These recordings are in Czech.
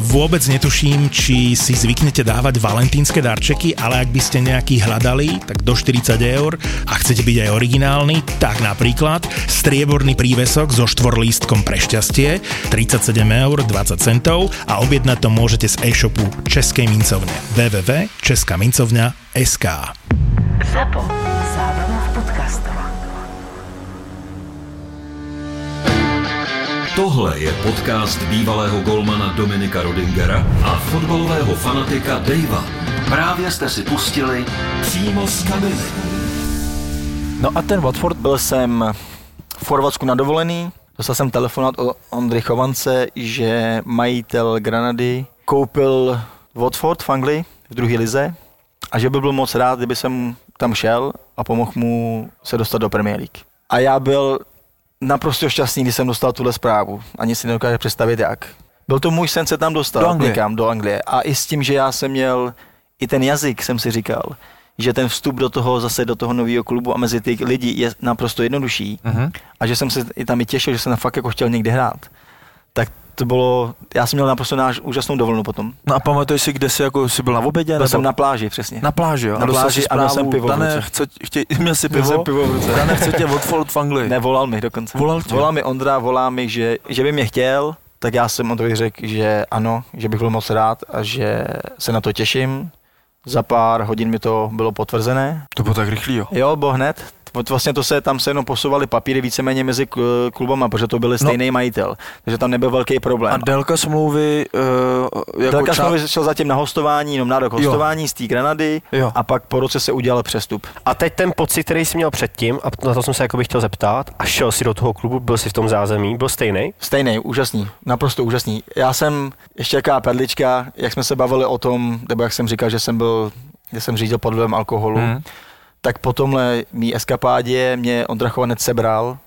Vôbec netuším, či si zvyknete dávať valentínske darčeky, ale ak by ste nejaký hľadali, tak do 40 eur a chcete byť aj originálny, tak napríklad strieborný prívesok so štvorlístkom pre šťastie, 37,20 eur a objednať to môžete z e-shopu Českej mincovne www.českamincovňa.sk. ZAPO. Zábrná v podcastov. Tohle je podcast bývalého golmana Dominika Rodingera a fotbalového fanatika Dejva. Právě jste si pustili přímo z kabiny. No a ten Watford, byl jsem v Chorvatsku na dovolený. Dostal jsem telefonát od Ondry Chovance, že majitel Granady koupil Watford v Anglii v druhé lize a že by byl moc rád, kdyby jsem tam šel a pomohl mu se dostat do Premier League. A já byl naprosto šťastný, když jsem dostal tuhle zprávu. Ani si nedokáže představit jak. Byl to můj sen se tam dostal. Do Anglie. A i s tím, že já jsem měl i ten jazyk, jsem si říkal, že ten vstup do toho, zase do toho nového klubu a mezi ty lidi je naprosto jednodušší. Uh-huh. A že jsem se i tam i těšil, že jsem fakt jako chtěl někde hrát. Tak to bylo, já jsem měl naprosto úžasnou dovolenou potom. No a pamatuješ si, kde jsi, jako jsi byl na obědě? Byl jsem na pláži, přesně. Na pláži, jo? Na pláži a měl jsem pivo v ruce. Měl jsi pivo? Dane, chce tě Watford v Anglii. Ne, volal mi dokonce. Volal mi Ondra, volá mi, že by mě chtěl, tak já jsem Ondrovi řekl, že ano, že bych byl moc rád a že se na to těším. Za pár hodin mi to bylo potvrzené. To bylo tak rychlý, jo? Jo, bo hned. Vlastně to se tam se jenom posouvaly papíry víceméně mezi klubama, protože to byl stejný majitel, takže tam nebyl velký problém. A délka smlouvy smlouvy šel zatím na hostování, jenom nárok hostování z té Granady, jo. A pak po roce se udělal přestup. A teď ten pocit, který jsi měl předtím, a na to jsem se jakoby chtěl zeptat, a šel jsi do toho klubu, byl jsi v tom zázemí, byl stejný? Stejný, úžasný, naprosto úžasný. Já jsem ještě jaká perlička, jak jsme se bavili o tom, nebo jak jsem říkal, že jsem řídil pod vlivem alkoholu. Hmm. Tak po tomhle mý eskapádě mě Ondra Chovanec sebral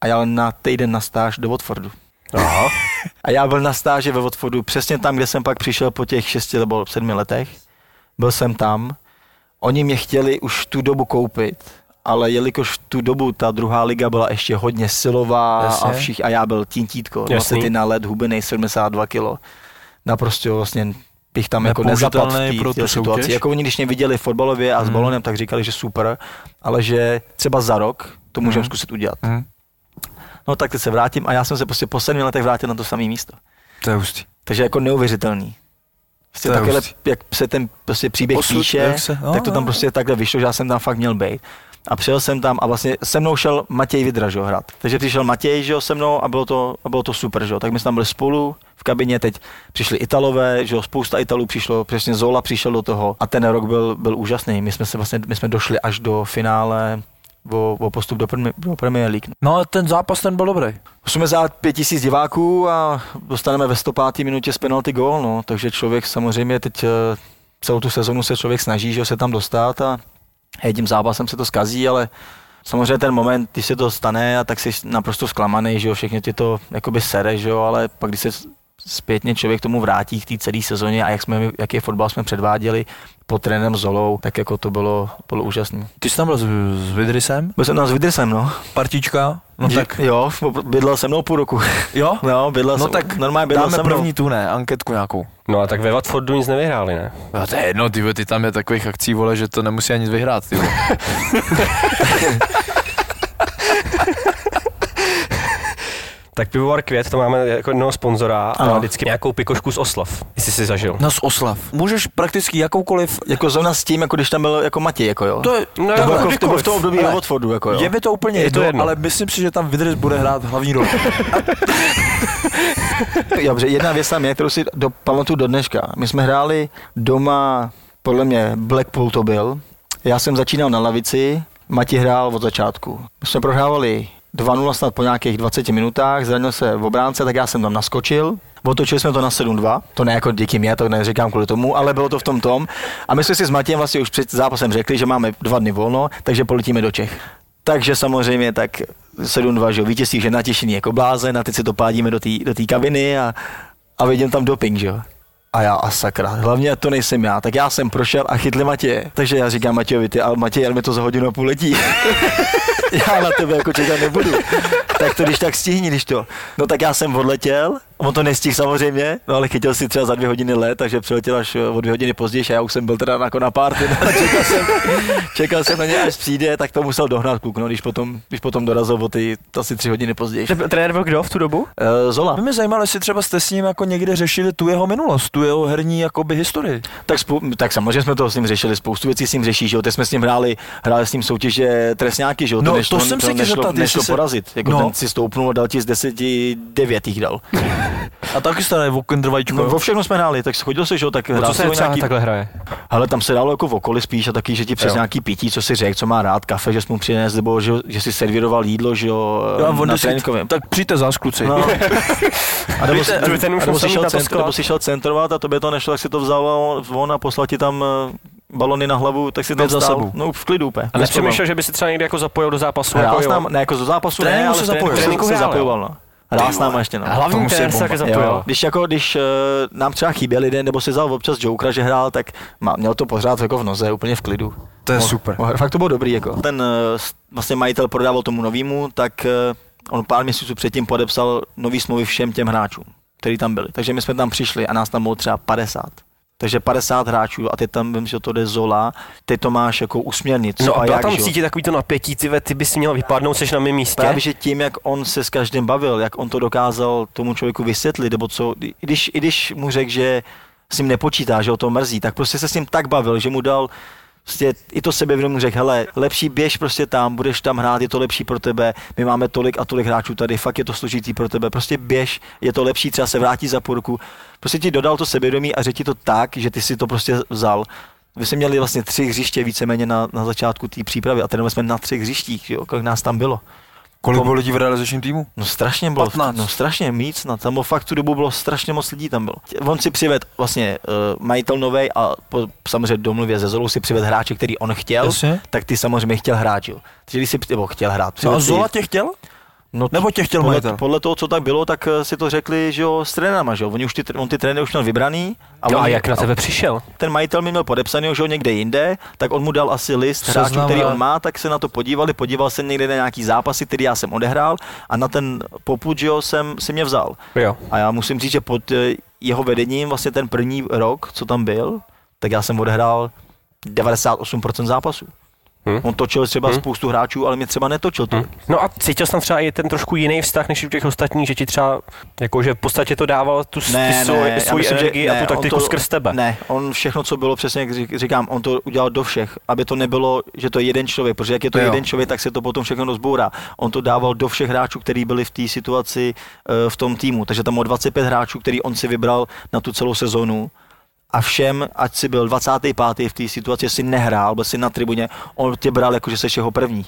a jel na týden na stáž do Watfordu. Aha. A já byl na stáži ve Watfordu, přesně tam, kde jsem pak přišel po těch 6 nebo 7 letech. Byl jsem tam. Oni mě chtěli už tu dobu koupit, ale jelikož v tu dobu ta druhá liga byla ještě hodně silová a já byl tintítko, 20 na let, hubenej, 72 kilo. Naprosto vlastně bych tam jako nezapadl v té situaci. Jako oni, když mě viděli fotbalově a s balonem, tak říkali, že super, ale že třeba za rok to můžeme zkusit udělat. No tak teď se vrátím a já jsem se prostě po 7 letech vrátil na to samé místo. To je hustý. Takže jako neuvěřitelný. Prostě takhle, jak se ten prostě příběh píše, tak to tam prostě takhle vyšlo, že já jsem tam fakt měl být. A přijel jsem tam a vlastně se mnou šel Matěj Vydra, že ho, hrát. Takže přišel Matěj, že ho, se mnou a bylo to super, že ho. Tak my jsme tam byli spolu v kabině, teď přišli Italové, že jo, spousta Italů přišlo, přesně Zola přišel do toho a ten rok byl úžasný. My jsme došli až do finále o postup do Premier League. No a ten zápas, ten byl dobrý. 85,000 diváků a dostaneme ve 105. minutě z penalty gól, no. Takže člověk samozřejmě teď celou tu sezonu se člověk snaží, že ho, se tam dostat a tím zápasem se to zkazí, ale samozřejmě ten moment, když se to stane, a tak jsi naprosto zklamaný, že jo, všechny ty to jakoby sere, že jo, ale pak když se zpětně člověk tomu vrátí k té celé sezóně a jaký fotbal jsme předváděli pod trenérem Zolou, tak jako to bylo úžasné. Ty jsi tam byl s Vydrisem? Byl jsem tam s Vydrisem, no. Partička? No tak. Jo, bydlel se mnou půl roku. Jo? No, tak normálně bydlel se mnou. Dáme první tu, ne? Anketku nějakou. No a tak ve Watfordu nic nevyhráli, ne? No to je jedno, ty tam je takových akcí, vole, že to nemusí ani nic vyhrát, ty. Tak Pivovar Květ, to máme jako jednoho sponzora a vždycky nějakou pikošku z Oslav, jestli jsi zažil. No z Oslav. Můžeš prakticky jakoukoliv, jako zrovna s tím, jako když tam byl jako Matěj, jako jo. To bylo v tom období na Watfordu, jako jo. Je mi to úplně jedno, ale myslím si, že tam Vydres bude hrát hlavní roli. Dobře, jedna věc tam je, kterou si pamatuju do dneška. My jsme hráli doma, podle mě Blackpool to byl. Já jsem začínal na lavici, Matěj hrál od začátku. My jsme prohrávali 2-0 snad po nějakých 20 minutách, zranil se v obránce, tak já jsem tam naskočil. Otočili jsme to na 7-2, to ne jako díky mě, to neříkám kvůli tomu, ale bylo to v tom. A my jsme si s Matějem vlastně už před zápasem řekli, že máme 2 dny volno, takže poletíme do Čech. Takže samozřejmě tak 7-2, že vítězství, že natěšení jako blázen a teď si to pádíme do té kabiny a vidím tam doping, že jo. A já, a sakra, hlavně to nejsem já, tak já jsem prošel a chytli Matěje. Takže já říkám Matějovi, ale mi to za hodinu a půl letí. Já na tebe jako čekat nebudu. Tak to když tak stihni, když to. No tak já jsem odletěl, on to nestihl samozřejmě, no ale chytil si třeba za 2 hodiny let, takže přiletěl až o 2 hodiny později a já už jsem byl teda jako na párty. No, čekal jsem na něj, až přijde, tak to musel dohnat kluk, no, když potom dorazil o ty asi 3 hodiny později. Trenér byl kdo v tu dobu? Zola. Mě zajímalo, jestli třeba jste s ním jako někde řešili tu jeho minulost, tu jeho herní jakoby historii. Tak samozřejmě jsme to s ním řešili, spoustu věcí s ním řeší, že jo, teď jsme s ním hráli s ním soutěže trestňáky, že jo, no, to jsem se nešlo porazit, jako no. Ten si stoupnul a dal ti z 10 9 jich dal. A taky staré Vokendrvajíčko. No, vo všechno jsme hráli, tak chodil se, že jo, tak no, hrál se nějaký... takhle hraje? Hele, tam se dalo jako v okolí spíš a taky, že ti přes nějaký pití, co si řekl, co má rád, kafe, že jsi mu přines, nebo že si servíroval jídlo, že jo, na tréninkovém. Tak přijďte zás, kluci. No. Nebo si šel centrovat a tobě to nešlo, tak si to vzal von a poslal ti tam balony na hlavu, tak si tam stál, no v klidu úplně. A nepřemýšlel, že by si třeba někdy jako zapojil do zápasu? Ne, jako do zápasu ne, ale se zapojoval, no. Hrál s náma ještě, no. Hlavní trenér se taky zapojil. Když nám třeba chyběl jeden, nebo si vzal občas jokera, že hrál, tak měl to pořád jako v noze, úplně v klidu. To je super. Fakt to bylo dobrý, jako. Ten vlastně majitel prodával tomu novýmu, tak on pár měsíců předtím podepsal nový smlouvy všem těm hráčům, kteří tam byli. Takže my jsme tam přišli a nás tam bylo třeba 50. Takže 50 hráčů a teď tam vím, že to jde Zola, teď to máš jako usměrnit. No a byla tam cítit takový to napětí, ty bys měl vypadnout, seš na mém místě. Právě, že tím, jak on se s každým bavil, jak on to dokázal tomu člověku vysvětlit, nebo co, i když mu řekl, že s ním nepočítá, že ho to mrzí, tak prostě se s ním tak bavil, že mu dal prostě i to sebevědomí, řekl, hele, lepší běž prostě tam, budeš tam hrát, je to lepší pro tebe, my máme tolik a tolik hráčů tady, fakt je to složitý pro tebe, prostě běž, je to lepší, třeba se vrátí za půl roku. Prostě ti dodal to sebevědomí a řekl ti to tak, že ty si to prostě vzal. Vy jsme měli vlastně 3 hřiště víceméně na začátku té přípravy a tady jsme na 3 hřištích, jo, kolik nás tam bylo. Kolik bylo lidí v realizačním týmu? No strašně bylo, 15. No strašně míc, tam fakt tu dobu bylo strašně moc lidí tam bylo. On si přivedl vlastně majitel novej a samozřejmě domluvě se Zolou si přivedl hráče, který on chtěl, jasně? Tak ty samozřejmě chtěl hrát, jo. Takže když si chtěl hrát. No a Zola tě chtěl? No, nebo tě chtěl majitel? Podle toho, co tak bylo, tak si to řekli, že jo, s trénama, že jo. On ty trény už měl vybraný. A jak na tebe přišel? Ten majitel mi měl podepsaný, že jo, někde jinde, tak on mu dal asi list hráčů, který on má, tak se na to podíval jsem někde na nějaký zápasy, který já jsem odehrál a na ten popud, že jo, jsem si mě vzal. Jo. A já musím říct, že pod jeho vedením vlastně ten první rok, co tam byl, tak já jsem odehrál 98% zápasů. On točil třeba spoustu hráčů, ale mě třeba netočil to. No a cítil jsem třeba i ten trošku jiný vztah než u těch ostatních, že ti třeba jakože v podstatě to dával tu svoji energii a tu taktiku skrz tebe. Ne, on všechno, co bylo, přesně jak říkám, on to udělal do všech, aby to nebylo, že to je jeden člověk, protože jak je to jeden člověk, tak se to potom všechno rozbourá. On to dával do všech hráčů, kteří byli v té situaci v tom týmu, takže tam o 25 hráčů, který on si vybral na tu celou sezonu. A všem, ať si byl 25. v té situaci, si nehrál, byl si na tribuně, on tě bral jako, že seš jeho první.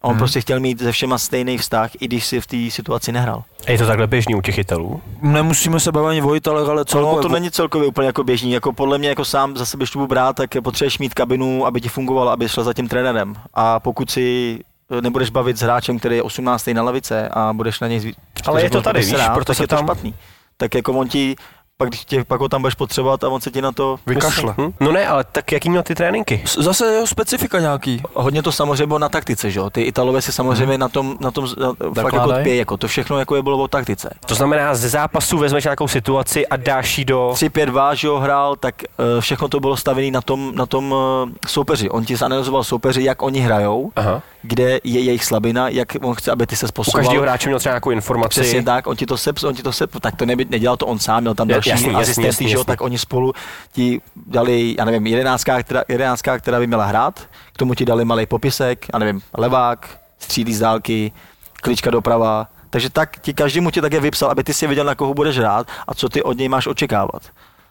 On prostě chtěl mít se všema stejný vztah, i když si v té situaci nehrál. A je to takhle běžný u těch chytelů? Nemusíme se bavit ani o chytelech, ale celkově. No, to není celkově úplně jako běžný, jako podle mě jako sám za sebe štubu brát, tak potřebuješ mít kabinu, aby ti fungovala, aby šla za tím trenérem. A pokud si nebudeš bavit s hráčem, který je 18. na lavice a budeš na něj ale je to tady, víš, proto je to špatný. tak jako on ti, pak ho tam budeš potřebovat a on se ti na to vykašle. No ne, ale tak jaký měl ty tréninky? Zase jeho specifika nějaký. Hodně to samozřejmě bylo na taktice, že jo? Ty Italové si samozřejmě na tom fakt jako odpějí, jako to všechno jako je bylo o taktice. To znamená, ze zápasu vezmeš nějakou situaci a dáš jí do... 3-5-2, že ho hrál, tak všechno to bylo stavěné na tom soupeři. On ti analyzoval soupeři, jak oni hrajou, aha, kde je jejich slabina, jak on chce, aby ty se sposoval. U každého hráče měl třeba nějakou informaci. Přesně tak, tak to nedělal to on sám, měl tam asistenty, že tak oni spolu ti dali, já nevím, jedenáctka, která by měla hrát, k tomu ti dali malý popisek, já nevím, levák, střílí z dálky, klička doprava, takže tak ti každému ti také vypsal, aby ty si viděl, na koho budeš hrát a co ty od něj máš očekávat.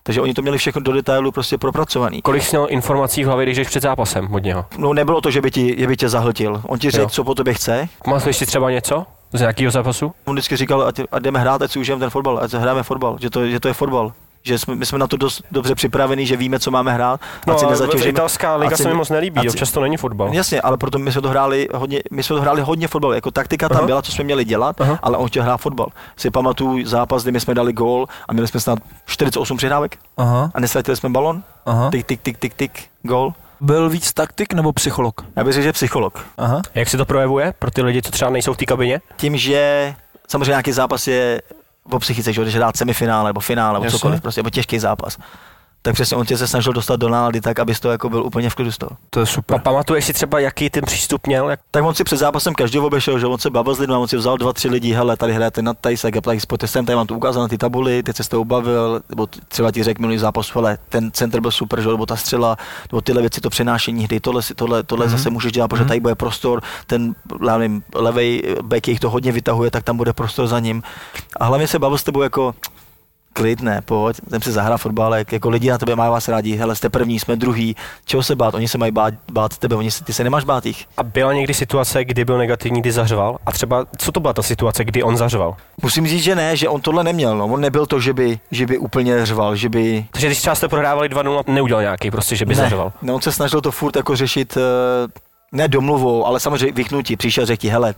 Takže oni to měli všechno do detailu prostě propracovaný. Kolik jsi měl informací v hlavě, když jdeš před zápasem od něho? No nebylo to, že by tě zahltil, on ti řekl, co po tobě chce. Máš třeba něco z nějakého zápasu? On vždycky říkal, ať jdeme hrát, ať si užijeme ten fotbal, ať hráme fotbal, že to je fotbal. Že my jsme na to dost dobře připravení, že víme, co máme hrát. No, italská liga se mi moc nelíbí, občas to není fotbal. Jasně, ale proto my jsme to hráli hodně fotbal, jako taktika tam byla, co jsme měli dělat, ale on chtěl hrát fotbal. Si pamatuju zápas, kdy my jsme dali gól a měli jsme snad 48 přihrávek a nestratili jsme balon, tik, gól. Byl víc taktik nebo psycholog? Já bych řekl, že psycholog. Aha. Jak se to projevuje pro ty lidi, co třeba nejsou v té kabině? Tím, že samozřejmě nějaký zápas je o psychice, že když hrát semifinále nebo finále, nebo cokoliv, prostě, nebo těžký zápas. Tak přesně on tě se snažil dostat do nálady tak, abys to jako byl úplně v klidu z toho. To je super. A pamatuješ si třeba, jaký ten přístup měl? Tak on si před zápasem každého obešel, že on se bavil s lidmi, on si vzal 2-3 lidí, hele, tady hrajete na tajsek, pojďte sem, tady vám to ukázal na ty tabuli, teď se s toho bavil, nebo třeba ti řekl minulý zápas, hele, ten centr byl super, že, nebo ta střela, nebo tyhle věci, to přenášení hry, tohle zase můžeš dělat, protože tady bude prostor, ten levej back jich to hodně vytahuje, tak tam bude prostor za ním. A hlavně se bavil s tebou jako klidné, pojď, jsem si zahrá fotbálek, jako lidi na tebe mají vás rádi, hele, jste první, jsme druhý, čeho se bát, oni se mají bát tebe, ty se nemáš bát jich. A byla někdy situace, kdy byl negativní, kdy zařval? A třeba, co to byla ta situace, kdy on zařval? Musím říct, že ne, že on tohle neměl, no. On nebyl to, že by úplně řval, že by... Takže když třeba jste prohrávali 2-0, neudělal nějaký prostě, že by zařval? Ne, on se snažil to furt jako řešit... Ne domluvou, ale samozřejmě vychnutí. Přišel a řekl ti, hele,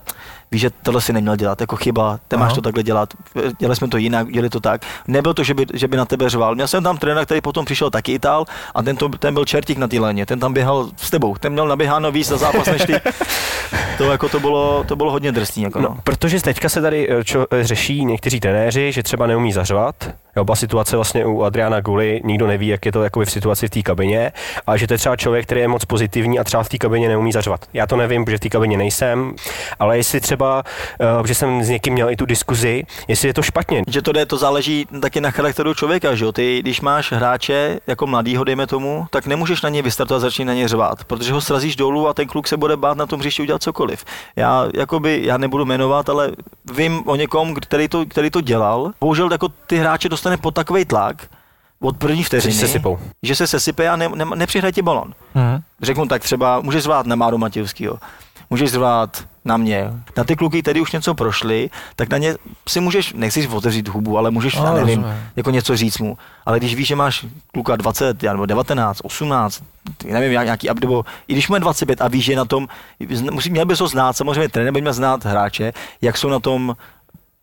víš, že tohle si neměl dělat, jako chyba, ty máš to takhle dělat, dělali jsme to jinak, dělali to tak. Nebyl to, že by na tebe řval. Měl jsem tam trenéra, který potom přišel taky Itál a ten byl čertík na té léně, ten tam běhal s tebou, ten měl naběháno víc za zápas než ty. To bylo hodně drsný. Jako, no. Protože teďka se tady řeší někteří trenéři, že třeba neumí zařvat. Oba situace vlastně u Adriana Gully, nikdo neví, jak je to jakoby v situaci v té kabině, ale že to je třeba člověk, který je moc pozitivní a třeba v té kabině neumí zařvat. Já to nevím, protože v té kabině nejsem, ale jestli třeba, že jsem s někým měl i tu diskuzi, jestli je to špatně. Že to záleží taky na charakteru člověka, že jo? Ty, když máš hráče jako mladýho, dejme tomu, tak nemůžeš na něj vystartovat, začít na něj řvát, protože ho srazíš dolů a ten kluk se bude bát na tom hřišti udělat cokoliv. Já nebudu jmenovat, ale vím o někom, který to dělal. Bohužel jako ty hráče dostane pod takovej tlak od první vteřiny, že se sesype a nepřihraje ti balon. Řeknu tak třeba, můžeš zvát na Máru Matějovskýho, můžeš zvát na mě. Na ty kluky, který už něco prošli, tak na ně si můžeš, nechceš otevřít hubu, ale můžeš, nevím, jako něco říct mu. Ale když víš, že máš kluka 20, nebo 19, 18, nevím, nějaký abdebo, i když má 25 a víš, že na tom, měl bys ho znát, samozřejmě trenér by měl znát hráče, jak jsou na tom,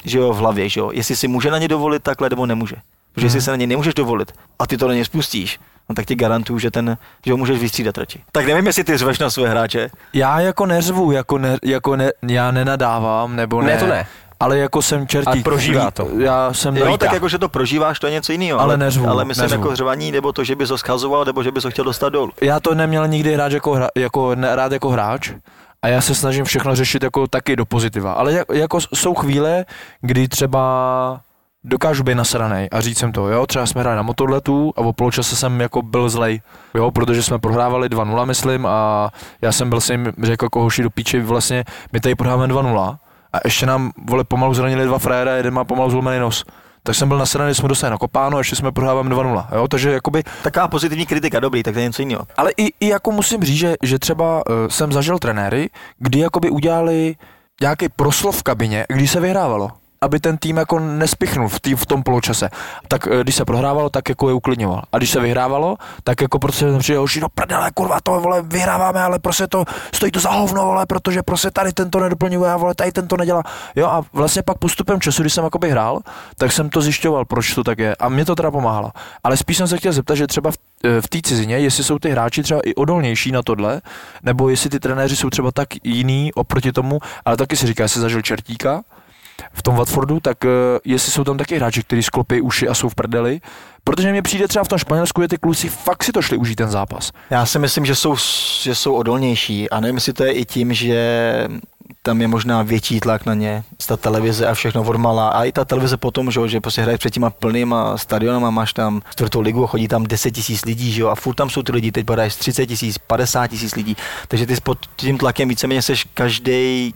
že jo, v hlavě, že jo, jestli si může na ně dovolit takhle, nebo nemůže. Protože jestli se na ně nemůžeš dovolit a ty to na ně spustíš, no tak ti garantuju, že ho můžeš vystřídat radši. Tak nevím, jestli ty řveš na své hráče. Já jako neřvu, já nenadávám, nebo ne. Ne, to ne. Ale jako jsem čertík. A prožívá to. Já jsem tak jako, že to prožíváš, to je něco jiného. Ale neřvu. Ale myslím jako řvaní, nebo to, že bys ho schazoval, nebo že bys ho chtěl dostat dolů. Já to neměl nikdy rád jako hráč. A já se snažím všechno řešit jako taky do pozitiva, ale jako jsou chvíle, kdy třeba dokážu být nasranej a říct jsem to, jo, třeba jsme hráli na motorletu a o poločase jsem jako byl zlej, jo, protože jsme prohrávali 2-0, myslím, a já jsem byl s ním řekl, hoši do píči, vlastně my tady prohráváme 2-0 a ještě nám, vole, pomalu zranili dva frajera, jeden má pomalu zlomený nos. Tak jsem byl nasraný, jsme dostali na kopáno, ještě jsme prohrávali 2-0, jo, takže jakoby... Taková pozitivní kritika, dobrý, tak to je něco jiného. Ale i jako musím říct, že třeba jsem zažil trenéry, kdy jakoby udělali nějaký proslov v kabině, kdy se vyhrávalo. aby ten tým jako nespichnul v tom poločase. Tak když se prohrávalo, tak jako je uklidňoval. A když se vyhrávalo, tak jako prostě tam přijde hoši, no prdele, kurva, to vole, vyhráváme, ale prostě to stojí to za hovno, vole, protože prostě tady tento nedoplňuje, vole, tady tento nedělá. Jo, a vlastně pak postupem času, když jsem jakoby hrál, tak jsem to zjišťoval, proč to tak je. A mě to teda pomáhalo. Ale spíš jsem se chtěl zeptat, že třeba v té cizině, jestli jsou ty hráči třeba i odolnější na tohle, nebo jestli ty trenéři jsou třeba tak jiný oproti tomu, ale taky si říká, se zažil Čertíka v tom Watfordu, tak jestli jsou tam taky hráči, kteří sklopí uši a jsou v prdeli, protože mně přijde třeba v tom Španělsku, že ty kluci fakt si to šli užít ten zápas. Já si myslím, že jsou odolnější a nevím, jestli to je i tím, že tam je možná větší tlak na ně, ta televize a všechno odmala. A i ta televize potom, že prostě hraješ před těma plnýma stadionama, máš tam čtvrtou ligu, chodí tam 10 tisíc lidí, že jo, a furt tam jsou ty lidi, teď padáš 30 tisíc, 50 tisíc lidí, takže ty pod tím tlakem víceméně seš každý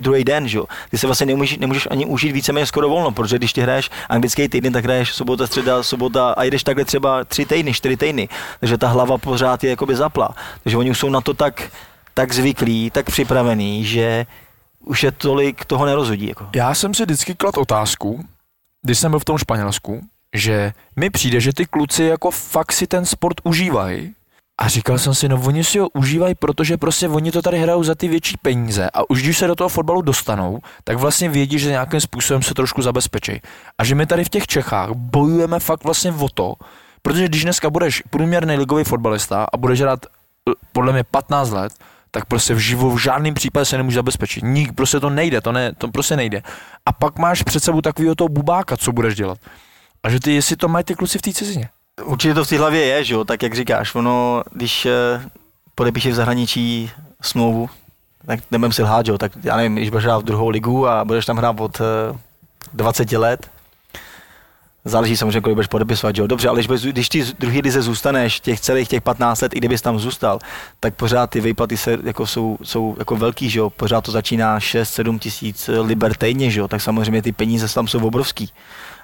druhý den, že jo. Ty se vlastně nemůžeš ani užít víceméně skoro volno, protože když ty hraješ anglický týden, tak hraješ sobota, středa, sobota a jdeš takhle třeba 3 týdny, 4 týdny. Takže ta hlava pořád je jakoby zapla. Takže oni už jsou na to tak zvyklí, tak připravený, že už je tolik toho nerozhodí. Jako. Já jsem si vždycky kladl otázku, když jsem byl v tom Španělsku, že mi přijde, že ty kluci jako fakt si ten sport užívají. A říkal jsem si, no oni si ho užívají, protože prostě oni to tady hrajou za ty větší peníze a už když se do toho fotbalu dostanou, tak vlastně vědí, že nějakým způsobem se trošku zabezpečí. A že my tady v těch Čechách bojujeme fakt vlastně o to, protože když dneska budeš průměrný ligový fotbalista a budeš hrát podle mě 15 let, tak prostě v žádném případě se nemůže zabezpečit. Nik, prostě to nejde, to prostě nejde. A pak máš před sebou takovýho toho bubáka, co budeš dělat. A že ty, jestli to mají ty kluci v té cizině. Určitě to v té hlavě je, že jo, tak jak říkáš, ono, když podepíšeš v zahraničí smlouvu, tak nebudem si lhát, že jo, tak já nevím, když budeš hrát v druhou ligu a budeš tam hrát od 20 let, záleží samozřejmě, kolik budeš podepisovat, že jo, dobře, ale když ty druhý lize zůstaneš těch 15 let, i kdybys tam zůstal, tak pořád ty výplaty se, jako jsou jako velký, že jo, pořád to začíná 6-7 tisíc liber týdně, že jo, tak samozřejmě ty peníze tam jsou obrovský.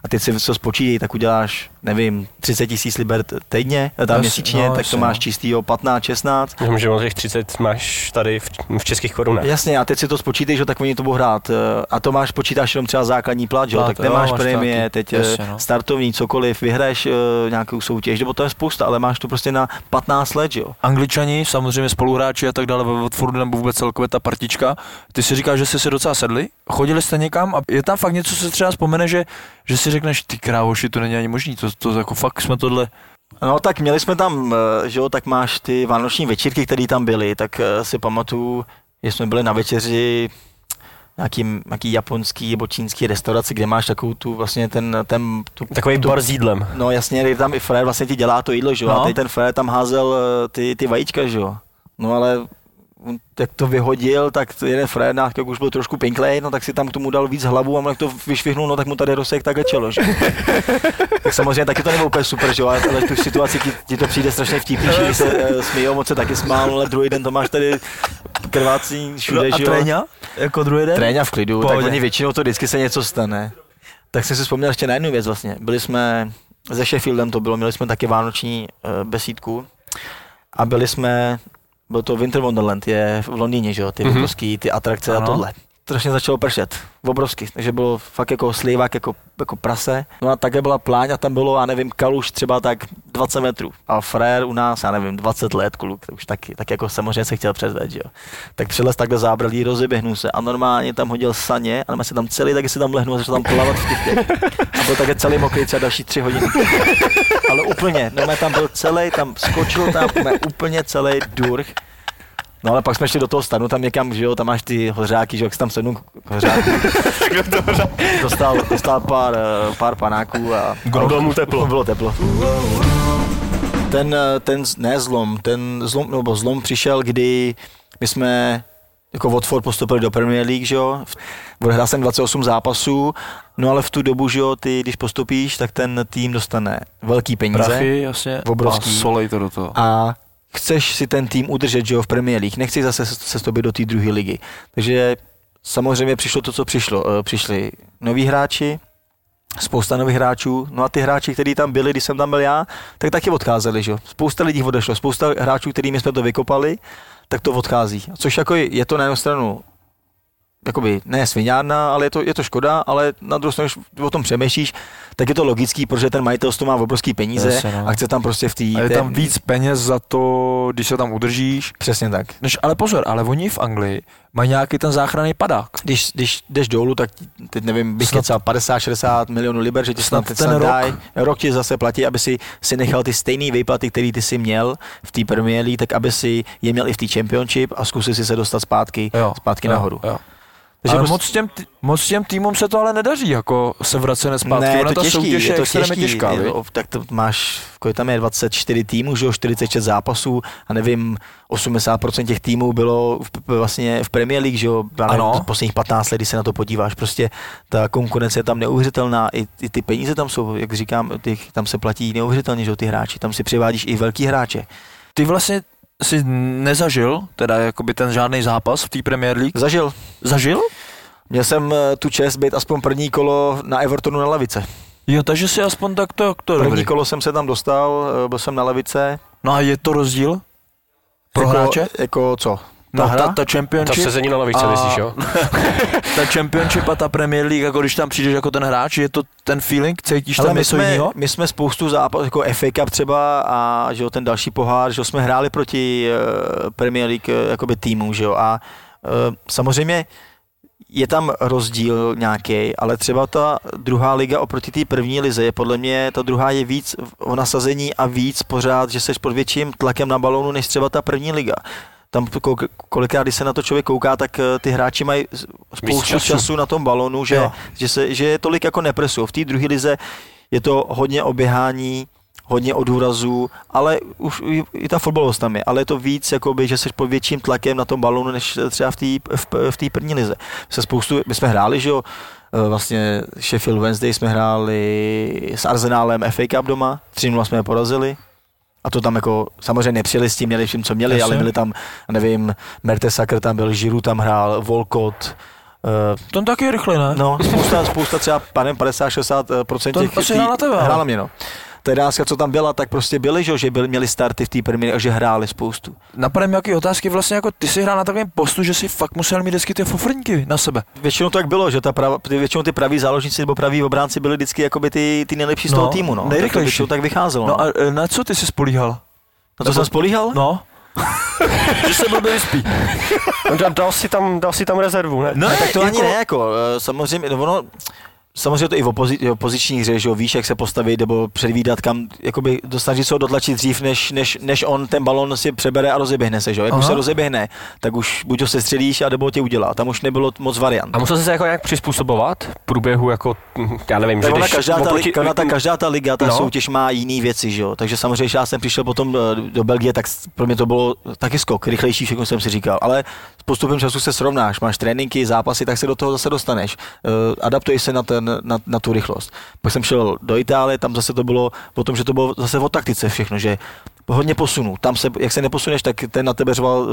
A teď si co spočítej, tak uděláš, nevím, 30 tisíc liber týdně, měsíčně, no, tak to máš čistýho 15, 16. Vím, že těch 30 máš tady v českých korunách. Jasně, a teď si to spočítej, že tak oni to budou hrát. A to máš, počítáš jenom třeba základní plat, jo, tak nemáš prémie, teď startovní, cokoliv, vyhraješ nějakou soutěž, nebo to je spousta, ale máš to prostě na 15 let, jo. Angličani, samozřejmě spoluhráči a tak dále, ve Watfordu nebo vůbec celkově ta partička, ty si říkáš, že jste si docela sedli, chodili jste někam a je tam fakt něco, co se třeba vzpomene, že si řekneš, ty krávoši, to není ani možný, to jako fakt jsme tohle... No tak měli jsme tam, že jo, tak máš ty vánoční večírky, které tam byly, tak si pamatuju, že jsme byli na večeři nějaký japonský nebo čínský restauraci, kde máš takovou tu vlastně takový bar s jídlem. No jasně, kde tam i frér vlastně ti dělá to jídlo, že jo, no. A teď ten frér tam házel ty vajíčka, že jo, no ale... tak to vyhodil, tak jeden frér, jak už byl trošku pinklej, no tak si tam k tomu dal víc hlavu a jak to vyšvihnul, no tak mu tady rozsek takhle čelo, že? Tak samozřejmě taky to nebylo úplně super, že jo, ale tu situaci ti to přijde strašně vtipný, že se smíjou, moc se taky smál, ale druhý den to máš tady krvácí všude, že jo. A tréňa? Jako druhý den? Tréňa v klidu, pohodě. Tak oni většinou to vždycky se něco stane. Tak jsem si vzpomněl ještě na jednu věc vlastně, byli jsme se Sheffieldem to bylo, měli jsme taky vánoční besídku a byli jsme. Byl to Winter Wonderland, je v Londýně, že jo, ty obrovský, ty atrakce ano. A tohle. Strašně začalo pršet, obrovský, takže bylo fakt jako slívák, jako prase. No a také byla pláň a tam bylo, já nevím, kaluš třeba tak 20 metrů. A frér u nás, já nevím, 20 let kluk, to už tak jako samozřejmě se chtěl předvést, že jo. Tak přilez takhle zábradlí, rozeběhnul se a normálně tam hodil saně a se tam celý, tak se tam lehnul a začal tam plavat v těch. A byl také celý mokrý třeba další 3 hodiny. Ale úplně, no tam byl celý, tam skočil, tam úplně celý durch. No ale pak jsme šli do toho stanu, tam někam, že jo, tam máš ty hořáky, že jo, tam sednu hořáky. Dostal pár panáků a... Bylo mu teplo. Bylo teplo. Zlom přišel, kdy my jsme jako Watford postupili do Premier League, že jo. Odehrál jsem 28 zápasů, no ale v tu dobu, že jo, ty když postupíš, tak ten tým dostane velký peníze. Prachy, jasně, obrovský. A solej to do toho. A chceš si ten tým udržet, že jo, v Premier League, nechceš zase se stopit do té druhé ligy. Takže samozřejmě přišlo to, co přišlo. Přišli noví hráči, spousta nových hráčů, no a ty hráči, kteří tam byli, když jsem tam byl já, tak taky odcházeli, že jo. Spousta lidí odešlo, spousta hráčů, kterými jsme to vykopali, tak to odchází. Což jako je to na jednu stranu jakoby, ne sviňárna, ale je to škoda, ale na druhou stranu, když o tom přemýšlíš, tak je to logický, protože ten majitel to má obrovský peníze a chce tam prostě v té... A je tam víc peněz za to, když se tam udržíš. Přesně tak. Než, ale pozor, ale oni v Anglii mají nějaký ten záchranný padák. Když jdeš dolů, tak teď nevím, bych kecal 50-60 milionů liber, že ti snad dají. Rok ti zase platí, aby si nechal ty stejné výplaty, které ty si měl v té Premier League, tak aby si je měl i v té Championship a zkusil si se dostat zpátky nahoru. Jo. Takže ale moc těm týmům se to ale nedaří, jako se vracene zpátky. Ne, ona ta soutěž je extrémně těžká. Tak to máš, kolik tam je 24 týmů, že jo, 46 zápasů a nevím, 80% těch týmů bylo vlastně v Premier League, že jo, posledních 15 let, když se na to podíváš, prostě ta konkurence je tam neuvěřitelná, i ty peníze tam jsou, jak říkám, tam se platí neuvěřitelně, že jo, ty hráči, tam si přivádíš i velký hráče. Ty vlastně jsi nezažil, teda jakoby ten žádný zápas v té Premier League? Zažil? Měl jsem tu čest být aspoň první kolo na Evertonu na lavice. Jo, takže si aspoň takto První dobrý. Kolo jsem se tam dostal, byl jsem na lavice. No a je to rozdíl? Pro hráče? Jako co? Ta Championship. Ta sezení na lavice, myslíš, jo? Ta Championship a ta Premier League, jako když tam přijdeš jako ten hráč, je to ten feeling, cítíš tam něco jiného? My jsme spoustu zápasů, jako FA Cup třeba a že jo, ten další pohár, že jo, jsme hráli proti Premier League jakoby týmu, že jo, a samozřejmě je tam rozdíl nějaký, ale třeba ta druhá liga oproti té první lize je podle mě, ta druhá je víc o nasazení a víc pořád, že seš pod větším tlakem na balónu než třeba ta první liga. Tam kolikrát, když se na to člověk kouká, tak ty hráči mají spoustu času na tom balonu, že je tolik jako nepresu. V té druhé lize je to hodně oběhání, hodně odhrazů, ale už i ta fotbalovost tam je, ale je to víc, jakoby, že jsi pod větším tlakem na tom balonu, než třeba v té první lize. My jsme hráli, že jo, vlastně Sheffield Wednesday jsme hráli s Arsenálem FA Cup doma, 3-0 jsme je porazili. A to tam jako samozřejmě nepřijeli s tím, měli vším, co měli, jasně. Ale měli tam, nevím, Mertesacker tam byl, Žiru tam hrál, Volkot. Tam taky rychle, ne? No, spousta třeba panem 50-60% těch hrála mě, no. Ta dáska, co tam byla, tak prostě byly, že měli starty v té Premier a že hráli spoustu. Napadem nějaké otázky, vlastně jako ty si hrál na takovém postu, že si fakt musel mít vždycky ty fofrnky na sebe. Většinou to tak bylo, že většinou ty praví záložníci nebo praví obránci byli vždycky jakoby ty nejlepší z toho týmu, no. Nejrychlejší. Tak vycházelo. No a na co ty si spolíhal? Na co jsem spolíhal? No. Že se byl vyspí. Dal si tam rezervu, ne? No, tak to ani ne, jako samozřejmě, ono samozřejmě to i v opozičních hře, že jo, víš, jak se postavit nebo předvídat, kam jakoby dostažit se ho dotlačit dřív, než on ten balon si přebere a rozeběhne se, že jo. Jak už se rozeběhne, tak už buď ho sestřelíš a nebo tě udělá. Tam už nebylo moc variant. A musel jsi se jako nějak přizpůsobovat v průběhu, jako já nevím, že když každá ta liga, ta soutěž má jiný věci, že jo. Takže samozřejmě já jsem přišel potom do Belgie, tak pro mě to bylo taky skok, rychlejší, všechno jsem si říkal, ale s postupem času se srovnáš, máš tréninky, zápasy, tak se do toho zase dostaneš. Adaptuješ se na tu rychlost. Pak jsem šel do Itálie, tam zase to bylo o tom, že to bylo zase o taktice všechno, že hodně posunu. Tam jak se neposuneš, tak ten na tebe řval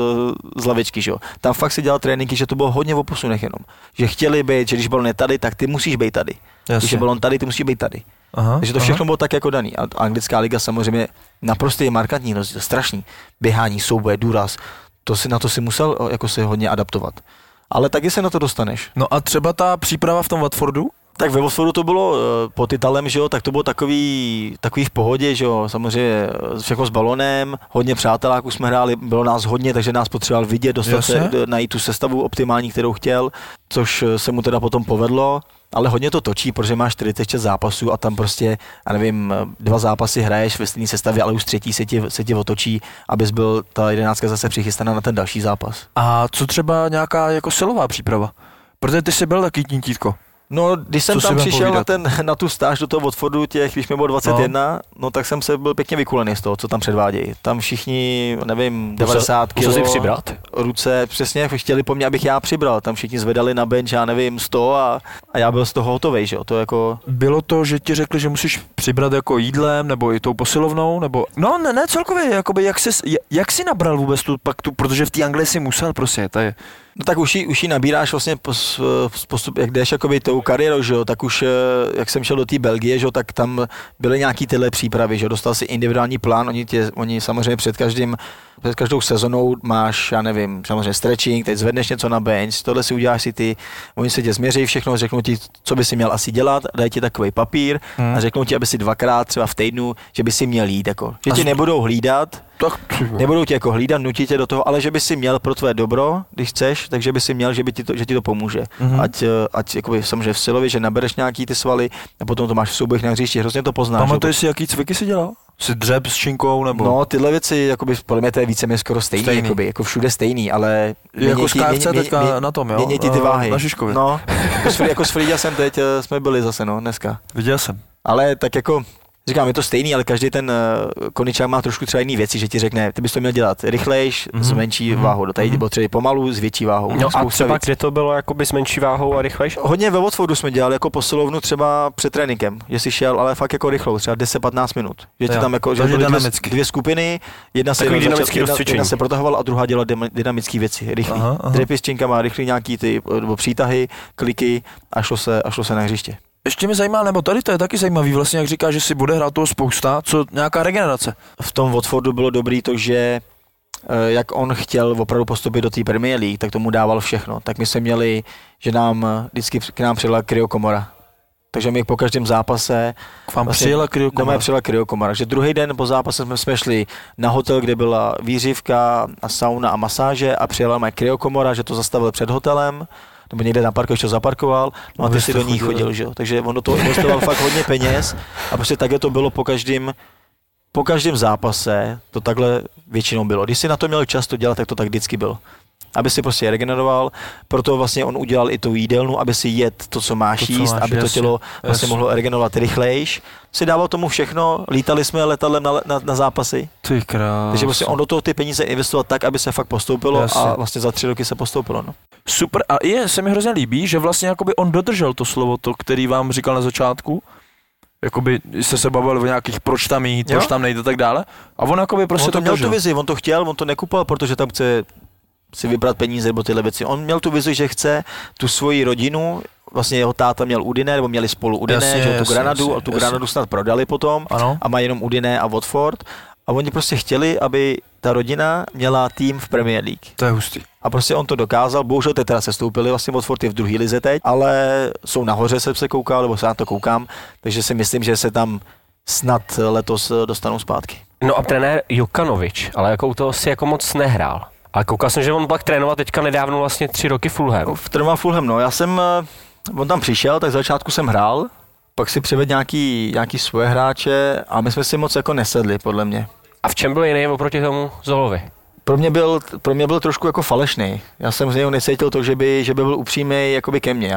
z lavičky, že jo. Tam fakt se dělal tréninky, že to bylo hodně o posunech jenom. Že chtěli být, že když balon je tady, tak ty musíš být tady. Jasně. Když je balon tady, ty musíš být tady. Aha, takže to všechno bylo tak jako daný. A anglická liga samozřejmě naprostý markantní rozdíl, strašný. Běhání, souboje, důraz. Na to si musel jako se hodně adaptovat. Ale taky se na to dostaneš. No a třeba ta příprava v tom Watfordu? Tak ve Watfordu to bylo pod Italem, že jo, tak to bylo takový v pohodě, že jo, samozřejmě všechno s balonem, hodně přáteláků jsme hráli, bylo nás hodně, takže nás potřeboval vidět, najít tu sestavu optimální, kterou chtěl, což se mu teda potom povedlo, ale hodně to točí, protože máš 46 zápasů a tam prostě, já nevím, 2 zápasy hraješ ve stejné sestavě, ale už třetí se ti otočí, abys byl ta 11 zase přichystaná na ten další zápas. A co třeba nějaká jako silová příprava? Protože ty jsi byl taky tintítko. No, když jsem tam přišel na tu stáž do toho Watfordu, když mi bylo 21, no tak jsem se byl pěkně vykulený z toho, co tam předvádějí. Tam všichni, nevím, 90 kg. Musel jsi přibrat? Ruce, přesně, chtěli po mně, abych já přibral. Tam všichni zvedali na bench, já nevím, 100 a já byl z toho hotovej, že jo, to jako... Bylo to, že ti řekli, že musíš přibrat jako jídlem, nebo i tou posilovnou, nebo... No, ne, celkově, jakoby, jak jsi nabral vůbec tu, protože v té Anglii si musel, prostě, No tak už ji nabíráš vlastně postup, jak jdeš jakoby tou kariérou, že jo, tak už jak jsem šel do té Belgie, že jo, tak tam byly nějaký tyhle přípravy, že jo, dostal si individuální plán, oni samozřejmě před každou sezonou máš, já nevím, samozřejmě stretching, teď zvedneš něco na bench, tohle si uděláš si ty, oni se tě změří všechno, řeknou ti, co by si měl asi dělat, dají ti takový papír a řeknou ti, aby si dvakrát třeba v týdnu, že by si měl jít, jako, že ti nebudou hlídat, nebudou ti jako hlídat, nutí tě do toho, ale že by si měl pro tvé dobro, když chceš, takže by si měl, že ti to pomůže. Mm-hmm. Ať jakoby, samozřejmě v silově, že nabereš nějaký ty svaly a potom to máš v souběh na hřišti, hrozně to poznáš. Pamatuješ si, jaký cviky si dělal? Si dřep s činkou nebo? No, tyhle věci, jakoby, podle mě to je víceméně skoro stejný. Jakoby, jako všude stejný, ale... Jako skávce teďka na tom, jo? Mění ty váhy. Na Žižkově. No, jako s Frýďa jsem teď, jsme byli zase, no, dneska. Viděl jsem. Ale tak jako... Říkám, je to stejný, ale každý ten koničák má trošku třeba jiný věci, že ti řekne, ty bys to měl dělat rychlejš, s menší váhou, tady bylo třeba pomalu, s větší váhou. No a třeba věc. Kde to bylo jakoby s menší váhou a rychlejš? Hodně ve Watfordu jsme dělali jako posilovnu třeba před tréninkem, že si šel, ale fakt jako rychlou, třeba 10-15 minut. Že ti tam jako, že dvě skupiny, jedna se protahovala a druhá dělala dynamické věci, rychlý. Dřepy s činkama, rychlý nějaký ty přítahy, kliky a šlo se na hřiště. Ještě mě zajímá, nebo tady to je taky zajímavý, vlastně jak říká, že si bude hrát toho spousta, co nějaká regenerace. V tom Watfordu bylo dobrý to, že jak on chtěl opravdu postupit do té Premier League, tak tomu dával všechno. Tak my jsme měli, že nám vždycky k nám přijela kryokomora. Takže my po každém zápase k vám vlastně přijela kryokomora. Takže druhý den po zápase jsme šli na hotel, kde byla výřivka a sauna a masáže a přijela moje kryokomora, že to zastavil před hotelem. Nebo někde na parkoviště zaparkoval, no a ty si do ní chodil, že jo. Takže on do toho investoval fakt hodně peněz a prostě takhle to bylo po každém zápase, to takhle většinou bylo. Když si na to měl čas to dělat, tak to tak vždycky bylo. Aby si prostě regeneroval, proto vlastně on udělal i tu jídelnu, aby si jet to, co máš jíst, aby to tělo vlastně mohlo regenerovat rychlejš. Si dával tomu všechno, lítali jsme letadlem na zápasy. Ty krás. Takže vlastně on do toho ty peníze investoval tak, aby se fakt postoupilo a vlastně za 3 roky se postoupilo. No. Super a se mi hrozně líbí, že vlastně jakoby on dodržel to slovo, to, který vám říkal na začátku. Jakoby jste se bavil o nějakých proč tam jít, proč tam nejde a tak dále. A on jakoby prostě on to měl tu vizi, on to chtěl, on to nekupoval, protože tam chce si vybrat peníze nebo tyhle věci. On měl tu vizi, že chce tu svoji rodinu, vlastně jeho táta měl Udine, nebo měli spolu Udine, Granadu snad prodali potom a má jenom Udine a Watford. A oni prostě chtěli, aby ta rodina měla tým v Premier League. To je hustý. A prostě on to dokázal, bohužel teď teda sestoupili, vlastně Watford je v druhý lize teď, ale jsou nahoře, jsem se koukal, nebo se na to koukám, takže si myslím, že se tam snad letos dostanou zpátky. No a trenér Jokanovič, ale jako u toho si jako moc nehrál. A koukal jsem, že on pak trénoval teďka nedávno vlastně 3 roky Fulham. Trénoval Fulham, no. On tam přišel, tak začátku jsem hrál, pak si přivedl nějaký svoje hráče a my jsme si moc jako nesedli, podle mě. A v čem byl jiný oproti tomu Zolovi? Pro mě byl trošku jako falešný. Já jsem z něho necítil to, že by byl upřímný jakoby ke mně,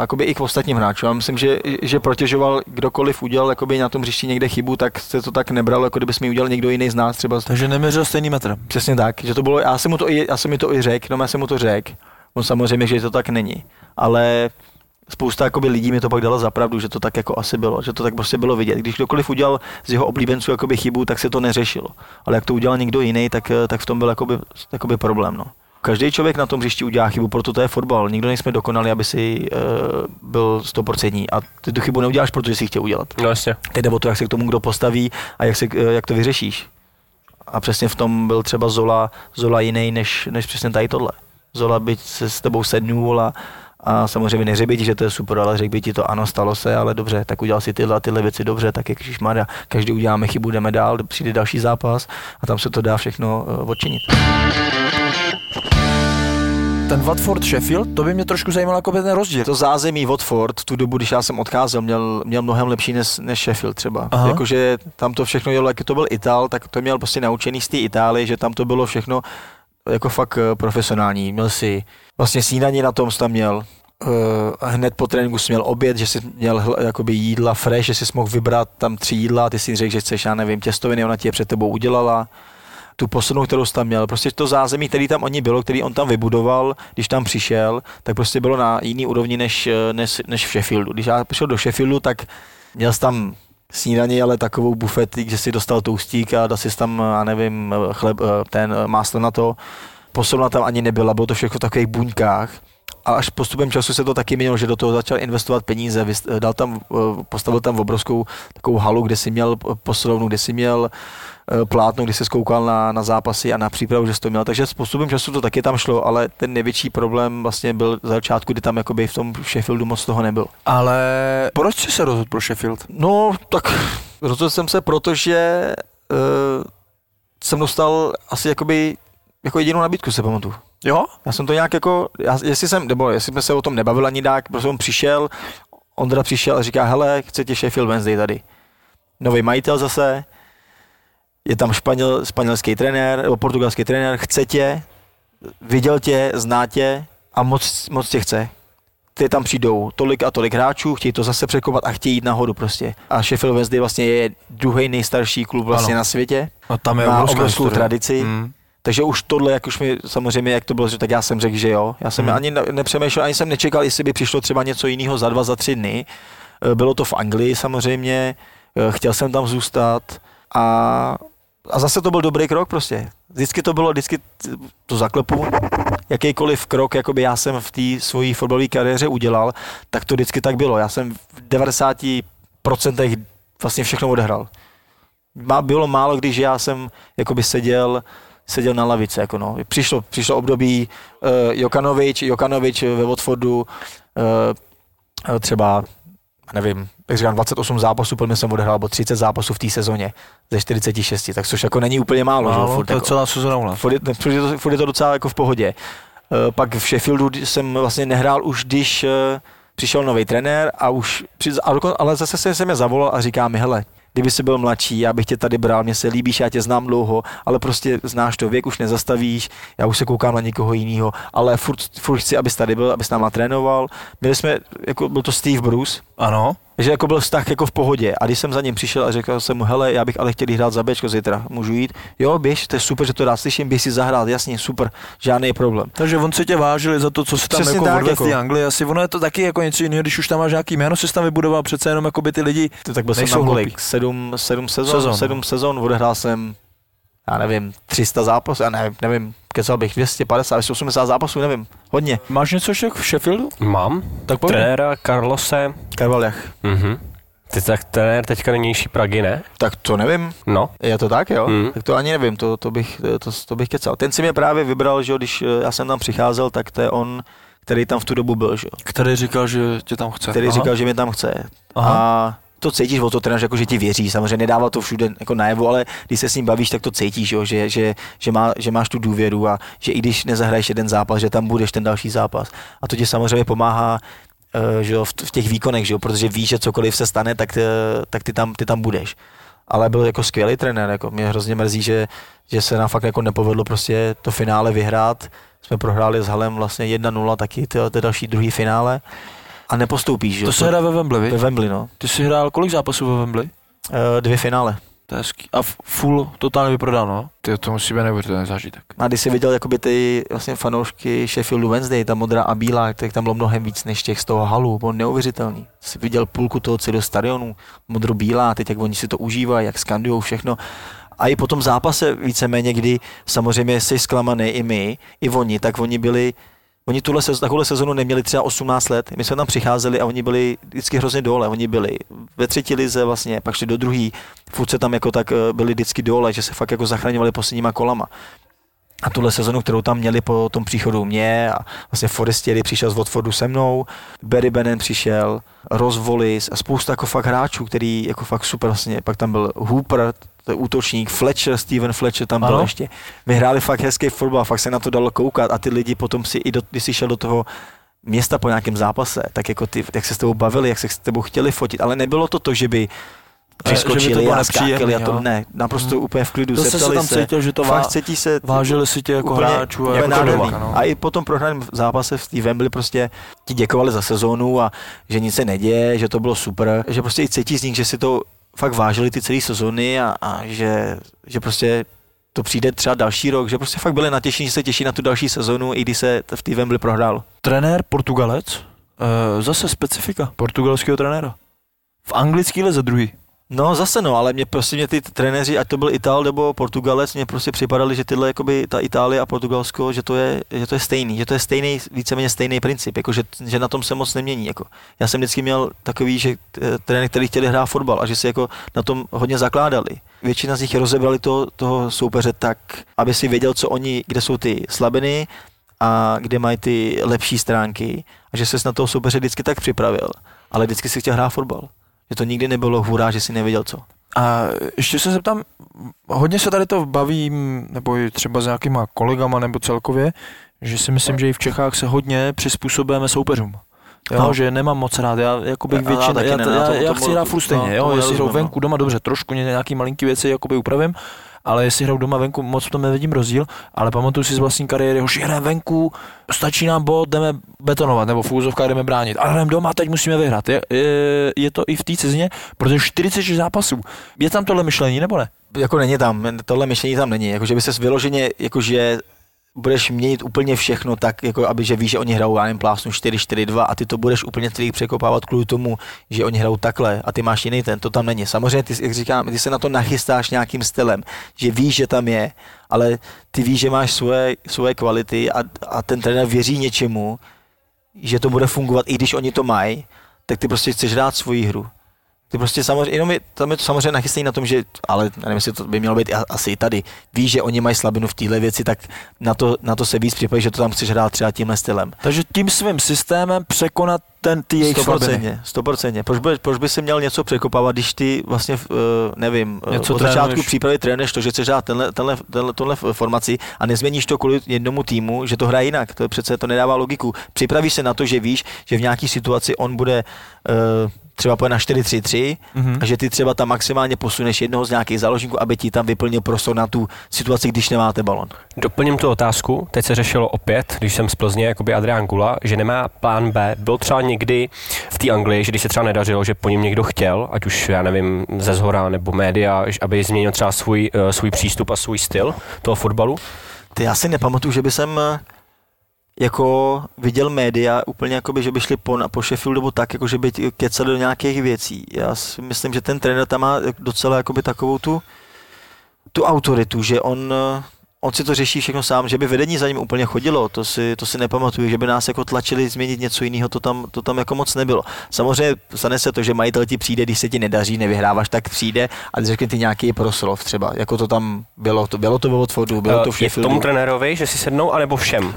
jakoby i k ostatním hráčům. Já myslím, že protěžoval, kdokoliv udělal jakoby na tom hřišti někde chybu, tak se to tak nebralo, jako kdyby mi udělal někdo jiný z nás třeba. Takže neměřil stejný metr. Přesně tak, že to bylo, já jsem mu to i řekl. On samozřejmě, že to tak není, ale spousta jakoby lidí mi to pak dala za pravdu, že to tak jako asi bylo, že to tak prostě bylo vidět. Když kdokoliv udělal z jeho oblíbenců jakoby chybu, tak se to neřešilo. Ale jak to udělal někdo jiný, tak v tom byl jakoby problém, no. Každý člověk na tom hřišti udělá chybu, proto to je fotbal. Nikdo nejsme dokonalí, aby si byl 100%. A ty tu chybu neuděláš, protože si ji chtěl udělat. No jasně. Teď jde o to, jak se k tomu kdo postaví a jak to vyřešíš. A přesně v tom byl třeba Zola jiný než přesně tady tohle. Zola by se s tebou sednul a samozřejmě neřekl ti, že to je super, ale řekl by ti to ano, stalo se, ale dobře, tak udělal si tyhle věci dobře, tak jak Ježišmarja, každý uděláme chybu, jdeme dál, přijde další zápas a tam se to dá všechno odčinit. Ten Watford Sheffield, to by mě trošku zajímalo jako ten rozdíl. To zázemí Watford v tu dobu, když já jsem odcházel, měl mnohem lepší než Sheffield třeba. Jakože tam to všechno dělo, jak to byl Ital, tak to měl prostě naučený z té Itálie, že tam to bylo všechno jako fakt profesionální. Měl si vlastně snídaní na tom, jsi tam měl hned po tréninku jsi měl oběd, že jsi měl jakoby jídla fresh, že jsi mohl vybrat tam 3 jídla, ty si řekl, že chceš, já nevím, těstoviny, ona ti je před tebou udělala. Tu posunu, kterou jsi tam měl, prostě to zázemí, který tam oni bylo, který on tam vybudoval, když tam přišel, tak prostě bylo na jiný úrovni než v Sheffieldu. Když já přišel do Sheffieldu, tak měl jsi tam snídaní, ale takovou bufet, že si dostal toustík a dal si tam, já nevím, chleb, ten máslo na to. Posilna tam ani nebyla, bylo to všechno v takových buňkách. A až postupem času se to taky měnilo, že do toho začal investovat peníze, dal tam, postavil tam obrovskou takovou halu, kde si měl posilovnu, kde si měl plátno, kde se koukal na zápasy a na přípravu, že jsi to měl. Takže s postupem času to taky tam šlo, ale ten největší problém vlastně byl za začátku, kdy tam jakoby v tom Sheffieldu moc toho nebyl. Ale proč jsi se rozhodl pro Sheffield? No tak rozhodl jsem se, protože jsem dostal asi jakoby jako jedinou nabídku, se pamatuju. Jo? Já jsem to nějak jako, jestli jsme se o tom nebavili ani dák, protože Ondra přišel a říká, hele, chce tě Sheffield Wednesday tady. Nový majitel zase, je tam španělský trenér, nebo portugalský trenér, chce tě, viděl tě, zná tě a moc tě chce. Ty tam přijdou tolik a tolik hráčů, chtějí to zase překopat a chtějí jít nahoru prostě. A Sheffield Wednesday vlastně je druhý nejstarší klub vlastně na světě. A tam je obrovskou tradici. Takže už tohle, jak už mi samozřejmě, jak to bylo, že tak já jsem řekl, že jo. Já jsem ani nepřemýšlel, ani jsem nečekal, jestli by přišlo třeba něco jiného za 2, za 3 dny. Bylo to v Anglii samozřejmě, chtěl jsem tam zůstat a zase to byl dobrý krok prostě. Vždycky to zaklepu, jakýkoliv krok, jakoby já jsem v té svojí fotbalové kariéře udělal, tak to vždycky tak bylo. Já jsem v 90% vlastně všechno odehrál. Bylo málo, když já jsem jakoby seděl na lavici, jako no. Přišlo období Jokanovič ve Watfordu, třeba, nevím, jak říkám, 28 zápasů, plně jsem odehrál, nebo 30 zápasů v té sezóně ze 46, tak což jako není úplně málo. Furt, to jako, co nás sezóna. Furt je to docela jako v pohodě. Pak v Sheffieldu jsem vlastně nehrál už, když přišel nový trenér ale zase jsem je zavolal a říká mi, hele, kdyby jsi byl mladší, já bych tě tady bral, mně se líbíš, já tě znám dlouho, ale prostě znáš to, věk už nezastavíš, já už se koukám na někoho jiného, ale furt chci, abys tady byl, abys nám natrénoval. Měli jsme, jako byl to Steve Bruce, ano. Že jako byl vztah jako v pohodě a když jsem za ním přišel a řekl jsem mu, hele, já bych ale chtěl hrát za Bčko zítra, můžu jít? Jo, běž, to je super, že to rád slyším, běž si zahrát, jasně, super, žádný problém. Takže on se tě vážili za to, co se tam přesně jako odvedl v té Anglii, asi ono je to taky jako něco jiného, když už tam máš nějaký jméno, se tam vybudoval, přece jenom jako by ty lidi tak byl nejsou hloupí. 7 sezon, odehrál jsem, já nevím, 300 zápasů, já nevím, kecal bych 250, 80 zápasů, nevím, hodně. Máš něco však v Sheffieldu? Mám. Tak trenéra Carlose Carvalhal. Mhm. Ty tak trenér teďka nynější Pragy, ne? Tak to nevím. No. Je to tak, jo? Tak to ani nevím, to bych kecal. Ten si mě právě vybral, že když já jsem tam přicházel, tak to je on, který tam v tu dobu byl, že jo? Který říkal, že tě tam chce. Který říkal, že mě tam chce. Aha. A to cítíš od toho trenéře, jako že ti věří, samozřejmě nedává to všude jako najevo, ale když se s ním bavíš, tak to cítíš, jo, že máš tu důvěru a že i když nezahraješ jeden zápas, že tam budeš ten další zápas. A to ti samozřejmě pomáhá že v těch výkonech, že, protože víš, že cokoliv se stane, tak ty tam budeš. Ale byl jako skvělý trenér, jako mě hrozně mrzí, že se nám fakt jako nepovedlo prostě to finále vyhrát. Jsme prohráli s Halem vlastně 1-0, taky to další druhý finále. A nepostoupíš, že? To se hraje ve Wembley, ve Wembley, no. Ty jsi hrál kolik zápasů ve Wembley? 2 finále. To je hezký. A full totálně vyprodáno. Ty to musí být neuvěřitelný zážitek. A když jsi viděl jakoby ty vlastně fanoušky Sheffieldu Wednesday, ta modrá a bílá, tak tam bylo mnohem víc než těch z toho halu, bylo neuvěřitelný. Jsi viděl půlku toho celého stadionu, modro-bílá, teď jak oni si to užívají, jak skandujou všechno. A i po tom zápase víceméně, kdy samozřejmě jsi zklamaný i my, i oni, tak oni byli. Oni takovou sezonu neměli třeba 18 let, my jsme tam přicházeli a oni byli vždycky hrozně dole, oni byli ve 3. lize vlastně, pak šli do 2, furt se tam jako tak byli vždycky dole, že se fakt jako zachraňovali posledníma kolama. A tuhle sezonu, kterou tam měli po tom příchodu mě, a vlastně Forestieri přišel z Watfordu se mnou, Barry Bannan přišel, Ross Wallace a spousta jako fakt hráčů, který jako fakt super vlastně, pak tam byl Hooper, to je útočník, Steven Fletcher tam byl ještě. My hráli fakt hezký fotbal, fakt se na to dalo koukat a ty lidi potom si i když jsi šel do toho města po nějakém zápase, tak jako ty, jak se s tebou bavili, jak se s tebou chtěli fotit, ale nebylo to, že by přiskočili a skákali a to ne, naprosto úplně v klidu, zase se tam cítil, že to fakt cítí se, vážili si tě jako hráčů a jako no. A i po tom prohraném zápase v té Wembley prostě ti děkovali za sezónu a že nic se neděje, že to bylo super, že prostě i cítí z nich, že si to fakt vážili ty celé sezóny a že prostě to přijde třeba další rok, že prostě fakt byli natěšení, že se těší na tu další sezónu, i když se v té Wembley prohrál. Trenér Portugalec, zase specifika portugalského trenéra. V anglické lize druhý. No zase no, ale mě prostě ty trenéři, ať to byl Ital nebo Portugalec, mě prostě připadali, že tyhle jakoby ta Itálie a Portugalsko, že to je stejný, víceméně stejný princip, jako že na tom se moc nemění jako. Já jsem vždycky měl takový, že trenéři, kteří chtěli hrát fotbal a že se jako na tom hodně zakládali. Většina z nich rozebrali toho soupeře tak, aby si věděl, kde jsou ty slabiny a kde mají ty lepší stránky, a že ses na toho soupeře vždycky tak připravil, ale vždycky si chtěl hrát fotbal. Že to nikdy nebylo hurá, že si nevěděl co. A ještě se zeptám, hodně se tady to bavím, nebo třeba s nějakýma kolegama, nebo celkově, že si myslím, že i v Čechách se hodně přizpůsobujeme soupeřům. Jo, no. Že nemám moc rád, já chci hrát furt stejně, jo, jestli hrou venku, doma, dobře, trošku nějaký malinký věci jakoby upravím, ale jestli hrou doma, venku, moc v tom nevidím rozdíl, ale pamatuju si z vlastní kariéry, hoši, hrajeme venku, stačí nám bod, jdeme betonovat, nebo v úzovkách jdeme bránit, ale hrajeme doma, teď musíme vyhrát, je to i v té cizině, protože 46 zápasů, je tam tohle myšlení, nebo ne? Jako není tam, tohle myšlení tam není, jakože by ses vyloženě, jakože budeš měnit úplně všechno tak, jako aby, že víš, že oni hrajou, já nevím, plásnu 4-4-2 a ty to budeš úplně celý překopávat kvůli tomu, že oni hrajou takhle a ty máš jiný ten, to tam není. Samozřejmě, ty, jak říkám, ty se na to nachystáš nějakým stylem, že víš, že tam je, ale ty víš, že máš svoje kvality a ten trenér věří něčemu, že to bude fungovat, i když oni to mají, tak ty prostě chceš hrát svoji hru. Ty prostě samozřejmě, jenom je to samozřejmě nachystají na tom, že, ale nevím, jestli to by mělo být asi i tady, víš, že oni mají slabinu v téhle věci, tak na to se víc připojí, že to tam chceš hrát třeba tímhle stylem. Takže tím svým systémem překonat ty jejich slabiny. 100%. Proč by si měl něco překopávat, když ty vlastně, nevím, něco od začátku přípravy trénuješ to, že chceš hrát tohle formaci a nezměníš to kvůli jednomu týmu, že to hraje jinak, to přece to nedává logiku. Připravíš se na to, že víš, že v nějaký situaci on bude třeba pojede na 4-3-3 a že ty třeba tam maximálně posuneš jednoho z nějakých záložníků, aby ti tam vyplnil prostor na tu situaci, když nemáte balon. Doplním tu otázku, teď se řešilo opět, když jsem z Plzně, jakoby Adrián Gula, že nemá plán B, byl třeba někdy v té Anglii, že když se třeba nedařilo, že po něm někdo chtěl, ať už já nevím, ze zhora nebo média, aby změnil třeba svůj přístup a svůj styl toho fotbalu? Ty já si nepamatuju, že by jsem jako viděl média úplně jakoby, že by šli po Sheffieldu nebo tak, jako že by kecali do nějakých věcí. Já si myslím, že ten trenér tam má docela jakoby takovou tu autoritu, že on si to řeší všechno sám, že by vedení za ním úplně chodilo, to si nepamatuju, že by nás jako tlačili změnit něco jiného, to tam jako moc nebylo. Samozřejmě stane se to, že majitel ti přijde, když se ti nedaří, nevyhráváš, tak přijde a ty řekne ti nějaký proslov třeba, jako to tam bylo, to ve Watfordu, bylo to v Sheffieldu. Tomu trenérovi, že si sednou, anebo všem?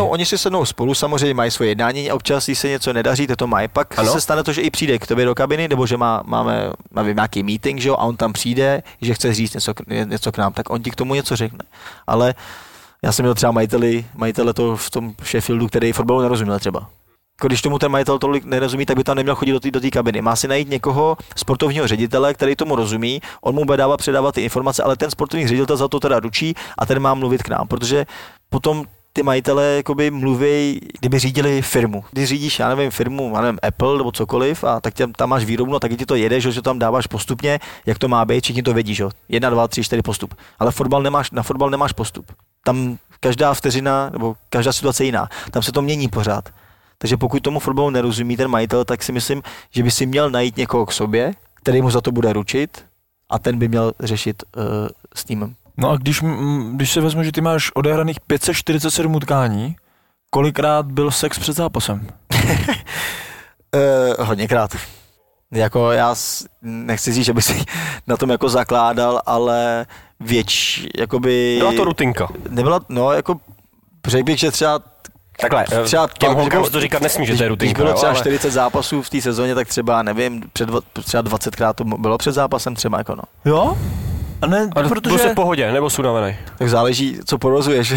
Oni si sednou spolu, samozřejmě mají svoje jednání a občas, když se něco nedaří, to mají, pak ano? Se stane to, že i přijde k tobě do kabiny, nebo že máme nějaký meeting, že jo, a on tam přijde, že chce říct něco k nám, tak on ti k tomu něco řekne. Ale já jsem měl třeba majitele to v tom Sheffieldu, který fotbalu nerozuměl třeba. Když tomu ten majitel tolik nerozumí, tak by tam neměl chodit do té kabiny. Má si najít někoho sportovního ředitele, který tomu rozumí, on mu bude předávat ty informace, ale ten sportovní ředitel za to teda ručí a ten má mluvit k nám, protože potom ty majitele jakoby mluví, kdyby řídili firmu. Když řídíš, firmu, Apple nebo cokoliv, a tak tam máš výrobnu, tak ti to jedeš, že tam dáváš postupně, jak to má být, všichni to vědí, že 1, 2, 3, 4 postup. Ale na fotbal nemáš postup. Tam každá vteřina nebo každá situace je jiná. Tam se to mění pořád. Takže pokud tomu fotbalu nerozumí ten majitel, tak si myslím, že by si měl najít někoho k sobě, který mu za to bude ručit, a ten by měl řešit s týmem. No a když se vezmu, že ty máš odehraných 547 utkání, kolikrát byl sex před zápasem? Hodněkrát. Jako já nechci říct, že bych si na tom jako zakládal, ale jakoby... Byla to rutinka. Nebyla, no jako řekl bych, že třeba... Takhle, těm holkám to říkat nesmí, že to je rutinka. Když bylo třeba 40 zápasů v té sezóně, tak třeba nevím, třeba 20krát to bylo před zápasem třeba jako no. Jo? A ne, a protože... Byl jsi v pohodě, nebo jsi unavený? Tak záleží, co porozuješ.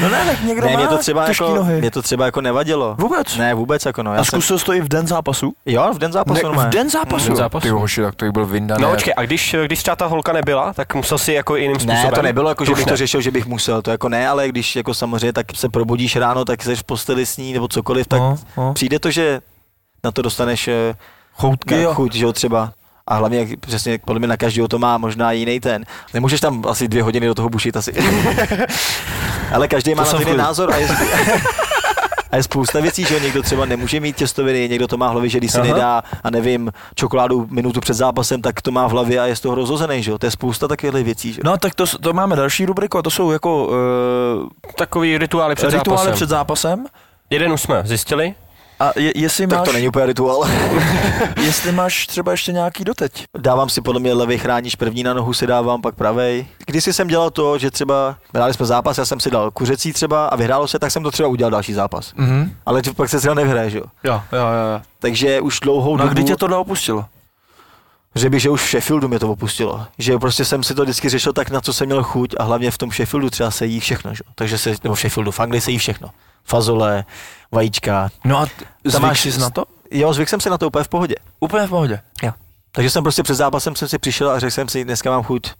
No ne, tak někdo má těžký nohy. Mě to třeba jako nevadilo. Vůbec? Ne, vůbec jako no. A zkusil jsi to i v den zápasu? Jo, v den zápasu. Ne, v den zápasu? Ty hoši, tak to byl vyndaný. No počkej, a když třeba ta holka nebyla, tak musel si jako jiným způsobem? Ne, to nebylo jako, že bych to řešil, že bych musel, to jako ne, ale když jako samozřejmě tak se probudíš ráno, tak jsi v posteli s ní, nebo cokoliv, tak přijde to, že na to dostaneš chuť, že třeba. A hlavně, přesně, podle mě na každého to má možná jiný ten. Nemůžeš tam asi 2 hodiny do toho bušit asi. Ale každý má na to jiný názor. a je spousta věcí, že někdo třeba nemůže mít těstoviny, někdo to má v hlavě, že když si nedá a nevím, čokoládu minutu před zápasem, tak to má v hlavě a je z toho rozhozený, že jo. To je spousta takových věcí, že? No tak to máme další rubriku a to jsou jako takový rituály před zápasem. Rituály před zápasem? Jeden už jsme zjistili. A jestli tak máš, to není úplně rituál. Jestli máš třeba ještě nějaký doteď. Dávám si podle mě levý chránič, první na nohu si dávám, pak pravej. Kdysi jsem dělal to, že třeba hráli jsme zápas, já jsem si dal kuřecí třeba a vyhrálo se, tak jsem to třeba udělal další zápas. Mm-hmm. Ale pak se třeba nevyhraje, že jo? Jo. Takže už dlouhou dobu. A kdy tě tohle opustilo? Řekl bych, že už v Sheffieldu mě to opustilo, že prostě jsem si to vždycky řešil tak, na co jsem měl chuť a hlavně v tom Sheffieldu třeba se jí všechno, že? Takže se, nebo v Sheffieldu, v Anglii se jí všechno. Fazole, vajíčka. No a zvyk jsi na to? Jo, zvyk jsem si na to úplně v pohodě. Úplně v pohodě? Jo. Takže jsem prostě před zápasem jsem si přišel a řekl jsem si, dneska mám chuť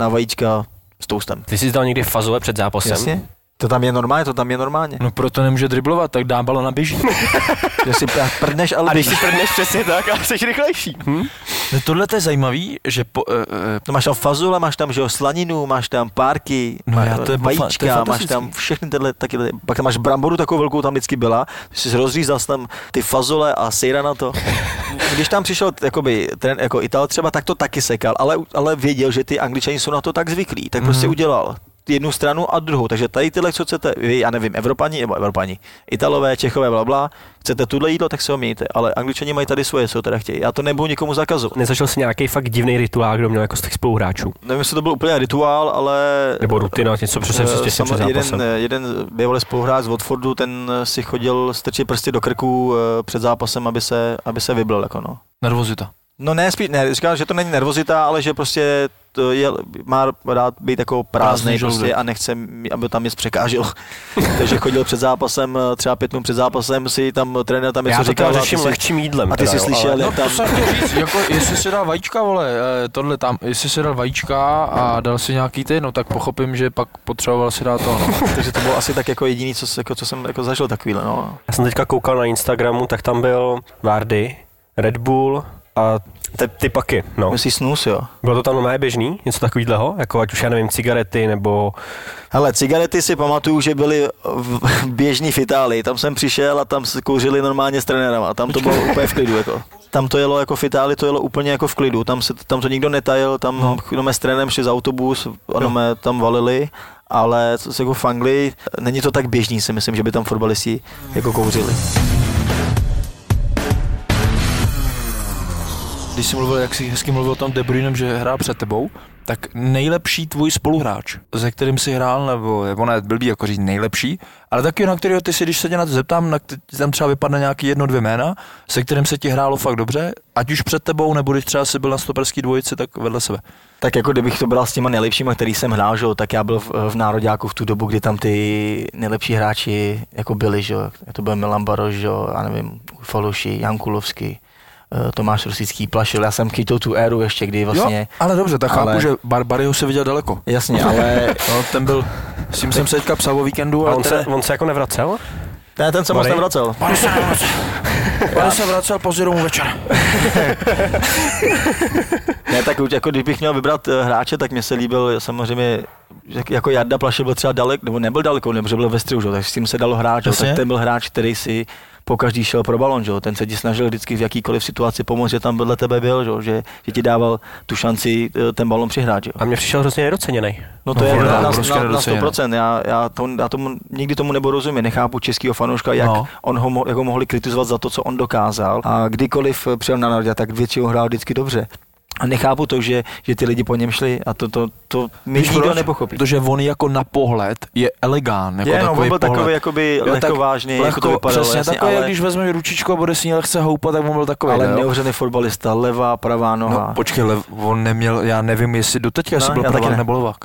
na vajíčka s toastem. Ty jsi dal někdy fazole před zápasem? Jasně. To tam je normálně. No proto nemůže driblovat, tak dá balon a běží. Že si prdneš, ale... A když si prdneš přesně tak a jsi rychlejší. No tohle to je zajímavý, že... No máš tam fazule, máš tam že slaninu, máš tam párky, vajíčka, máš tam všechny tyhle taky. Pak tam máš bramboru takovou velkou, tam vždycky byla. Jsi rozřízal tam ty fazole a sejra na to. Když tam přišel jakoby, ten jako Ital třeba, tak to taky sekal, ale věděl, že ty Angličani jsou na to tak zvyklí, tak prostě udělal jednu stranu a druhou, takže tady tyhle, co chcete, já nevím, Evropani, Italové, Čechové, blablabla, chcete tuhle jídlo, tak se ho mějte, ale Angličani mají tady svoje, co teda chtějí, já to nebudu nikomu zakazovat. Nezačal jsi nějaký fakt divný rituál, kdo měl jako z těch spoluhráčů? Nevím, jestli to byl úplně rituál, ale... Nebo rutina, něco přesně před zápasem. Jeden bývalý spoluhráč z Watfordu, ten si chodil strčit prsty do krku před zápasem, aby se vyblil, jako no. Nervozita. No ne, spíš ne, říkám, že to není nervozita, ale že prostě má rád být jako prázdnej prostě a nechce, aby tam nic překážil. Takže chodil před zápasem, třeba 5 minut před zápasem, si tam trenér tam něco říkal. Já to řeším lehčím jídlem. A ty si slyšel, no, tam... No to jako, jestli si dal vajíčka, vole, tohle tam, jestli si dal vajíčka a dal si nějaký ty, no tak pochopím, že pak potřeboval si dát to. No. Takže to bylo asi tak jako jediný, co jsem jako zažil takovýhle, no. Já jsem teďka koukal na Instagramu, tak tam byl Vardy, Red Bull a ty paky, no. Myslíš snus, jo? Bylo to tam normálně běžný? Něco takovýhleho? Jako ať už já nevím, cigarety nebo... Hele, cigarety si pamatuju, že byly běžný v Itálii. Tam jsem přišel a tam kouřili normálně s trenérama. Tam to bylo úplně v klidu, jako. Tam to jelo jako v Itálii, to jelo úplně jako v klidu. Tam to nikdo netajil, tam s trenérem šli z autobus, tam valili. Ale jako v Anglii není to tak běžný, si myslím, že by tam fotbalisti jako kouřili. Když jsi mluvil, jak jsi hezky mluvil o tom De Bruynem, že hrál před tebou, tak nejlepší tvůj spoluhráč, se kterým jsi hrál, nebo ono je blbý jako říct nejlepší, ale taky na kterého ty si, když se tě na to zeptám, tam třeba vypadne nějaký 1-2 jména, se kterým se ti hrálo fakt dobře, ať už před tebou, nebo když třeba jsi byl na stoperský dvojici, tak vedle sebe. Tak jako kdybych to bral s těma nejlepšíma, který jsem hrál, že? Tak já byl v nároďáku v tu dobu, kdy tam ty nejlepší hráči jako byli, že? To byl Milan Baroš, já nevím, Faluši, Jan Kulovský, Tomáš Rosický, Plašil, já jsem chytil tu éru ještě, kdy vlastně... Jo, ale dobře, tak chápu, že Barbaryho se viděl daleko. Jasně, ale no, ten byl, s tím jsem se teďka psal o víkendu. A on se jako nevracel? Ne, ten se moc nevracel. Pane se vracel později domů večer. Ne, tak jako když bych měl vybrat hráče, tak mě se líbil samozřejmě, jako Jarda Plašil byl třeba daleko, nebo nebyl daleko, nebo byl ve střihu, tak s tím se dalo hrát, tak ten byl hráč, který si po každý šel pro balon, že? Ten se ti snažil vždycky v jakýkoliv situaci pomoct, že tam vedle tebe byl, že ti dával tu šanci ten balon přihrát. Že? A mě přišel hrozně nedoceněnej. No to je na 100%, já tomu, nikdy tomu nebudu rozumět, nechápu českýho fanouška, jak ho mohli kritizovat za to, co on dokázal a kdykoliv přijel na národě, tak většinou hrál vždycky dobře. A nechápu to, že ty lidi po něm šli a to mi nikdo nepochopí. Protože on jako na pohled je elegán. Jako on byl takový jakoby lehkovážný, tak, jako to přesně jasně, takový, ale... když vezme ručičku a bude s ní lehce houpat, tak on byl takový. Ale neuvřený fotbalista, levá, pravá noha. No, počkej, on neměl, já nevím, jestli doteďka jestli byl pravák nebo levák.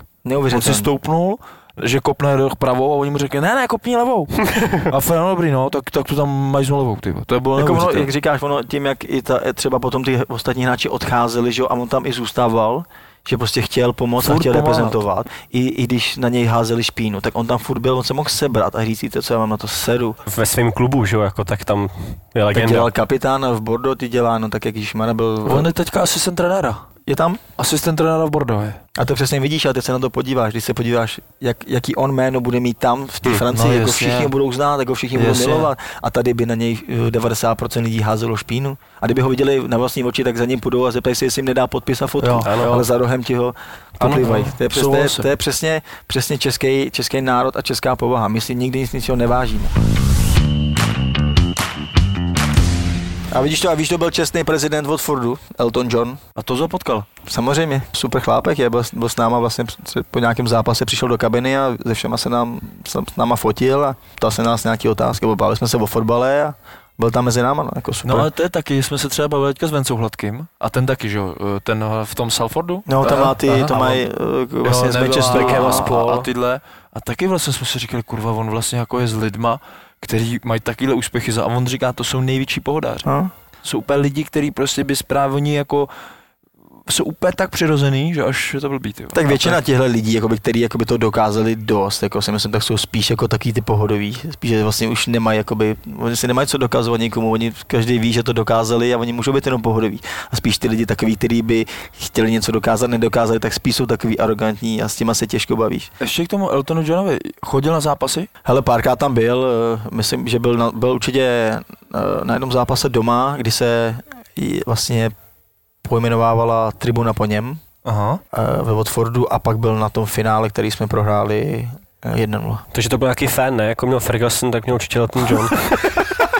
On si stoupnul, že kopne pravou a oni mu řekli, ne, kopni levou. A Fernando dobrý, no, tak to tam mají znovu levou, tyvo. To bylo jako ono, jak říkáš, ono tím, jak i třeba potom ty ostatní hráči odcházeli, že jo, a on tam i zůstával, že prostě chtěl pomoct furt a chtěl reprezentovat. I když na něj házeli špínu, tak on tam furt byl, on se mohl sebrat a říct, co já mám na to sedu. Ve svém klubu, že jo, jako tak tam je legenda. Tak dělal kapitán v Bordeaux, ty dělá, no tak jak Ježíšmar byl... On je teďka asistent trenéra. je tam asistent trenéra v Bordeaux. A to přesně vidíš, ale teď se na to podíváš, když se podíváš, jaký on jméno bude mít tam v té Francii, no, jako všichni budou znát, jako všichni budou milovat, a tady by na něj 90% lidí házelo špínu. A kdyby ho viděli na vlastní oči, tak za ním půjdou a zeptají se, jestli jim nedá podpis a fotku, jo, ale za rohem ti ho poplivají. To je přesně český národ a česká povaha. My si nikdy nic ničeho nevážíme. A vidíš to, byl čestný prezident Watfordu, Elton John. A to zapotkal. Samozřejmě, super chlápek je, byl s náma vlastně po nějakém zápase, přišel do kabiny a se všema se s náma fotil a ptal se nás nějaký otázky, bavili jsme se o fotbale a byl tam mezi náma, no, jako super. No ale to je taky, jsme se třeba bavili teďka s Vencou Hladkým a ten taky, že ten v tom Salfordu? No, tam má ty, to mají vlastně z Manchesteru a tyhle. A taky vlastně jsme si říkali, kurva, on vlastně jako je s lidma, který mají takové úspěchy a on říká, to jsou největší pohodáři. A? Jsou úplně lidi, kteří prostě by správně jako jsou úplně tak přirozený, že až to byl být. Jo. Tak většina těchto lidí, jakoby, kteří jakoby to dokázali dost, jako si myslím, tak jsou spíš jako taky ty pohodoví, spíš že vlastně už nemají, jakoby, oni si nemají co dokazovat nikomu, oni každý ví, že to dokázali a oni můžou být jenom pohodoví. A spíš ty lidi takový, kteří by chtěli něco dokázat, nedokázali, tak spíš jsou takový arrogantní a s těma se těžko bavíš. Ještě k tomu Eltonu Johnovi, chodil na zápasy? Hele, párkrát tam byl, myslím, že byl určitě na jednom zápase doma, kdy se vlastně pojmenovávala tribuna po něm. Aha. Ve Watfordu a pak byl na tom finále, který jsme prohráli 1-0. Takže to byl nějaký fan, ne? Jako měl Ferguson, tak měl určitě Elton John.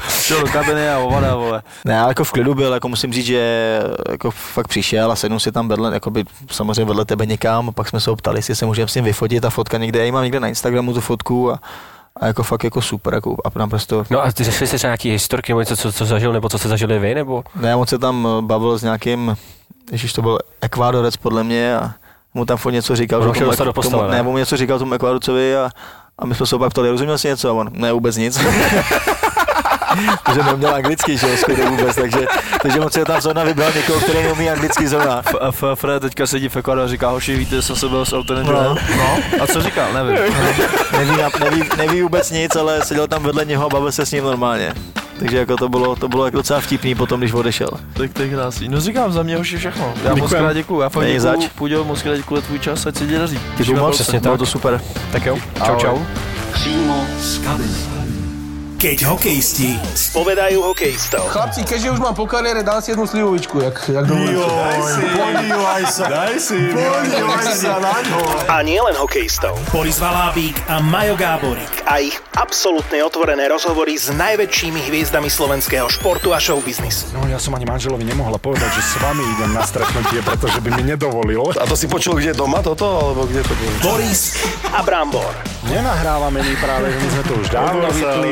Šel do kabiny a ovada, vole. Ne, ale jako v klidu byl, jako musím říct, že jako fakt přišel a sednul si tam vedle, jako by samozřejmě vedle tebe někam a pak jsme se ho ptali, jestli se můžeme s ním vyfotit a fotka někde, já ji mám někde na Instagramu tu fotku a jako fakt jako super, jako a naprosto. No a ty řešili jste nějaký historky nebo něco, co zažil, nebo co se zažili vy, nebo? Ne, on se tam bavil s nějakým, ježiš, to byl Ekvádorec podle mě a mu tam furt něco říkal, že mu něco říkal tomu Ekvádorcovi a my jsme se opak ptali, rozuměl jsi něco a on, ne, vůbec nic. Protože neuměl anglicky, že skoro vůbec, takže on se tam zóna vybral někoho, který neumí anglicky zóna. A Fred teďka sedí v Ekvádoru a říká, hoši, víte, jsem se byl s Eltonem Johnem. No, a co říkal? Nevím. Neví vůbec nic, ale seděl tam vedle něho a bavil se s ním normálně. Takže jako to bylo jako docela vtipný potom, když odešel. Tak to je krásný. No říkám, za mě už je všechno. Já moc krát děkuju. Já fakt děkuju, Půjďo, moc krát děkuju za tvůj čas, ať se ti daří. Bylo to super. Tak jo, čau. Přímo z kabiny. Keď hokejisti spovedajú hokejistov. Chlapci, keďže už mám po kariére, dám si jednu slivovičku, jak dovolíte. Podívaj sa naňho. A nie len hokejistov. Boris Valábík a Majo Gáborík. A ich absolútne otvorené rozhovory s najväčšími hviezdami slovenského športu a showbiznisu. No ja som ani manželovi nemohla povedať, že s vami idem na stretnutie, pretože by mi nedovolil. A to si počul kde doma toto, alebo kde to bolo? Boris a Brambor. Nenahrávame my práve, my sme to už dávno vytli.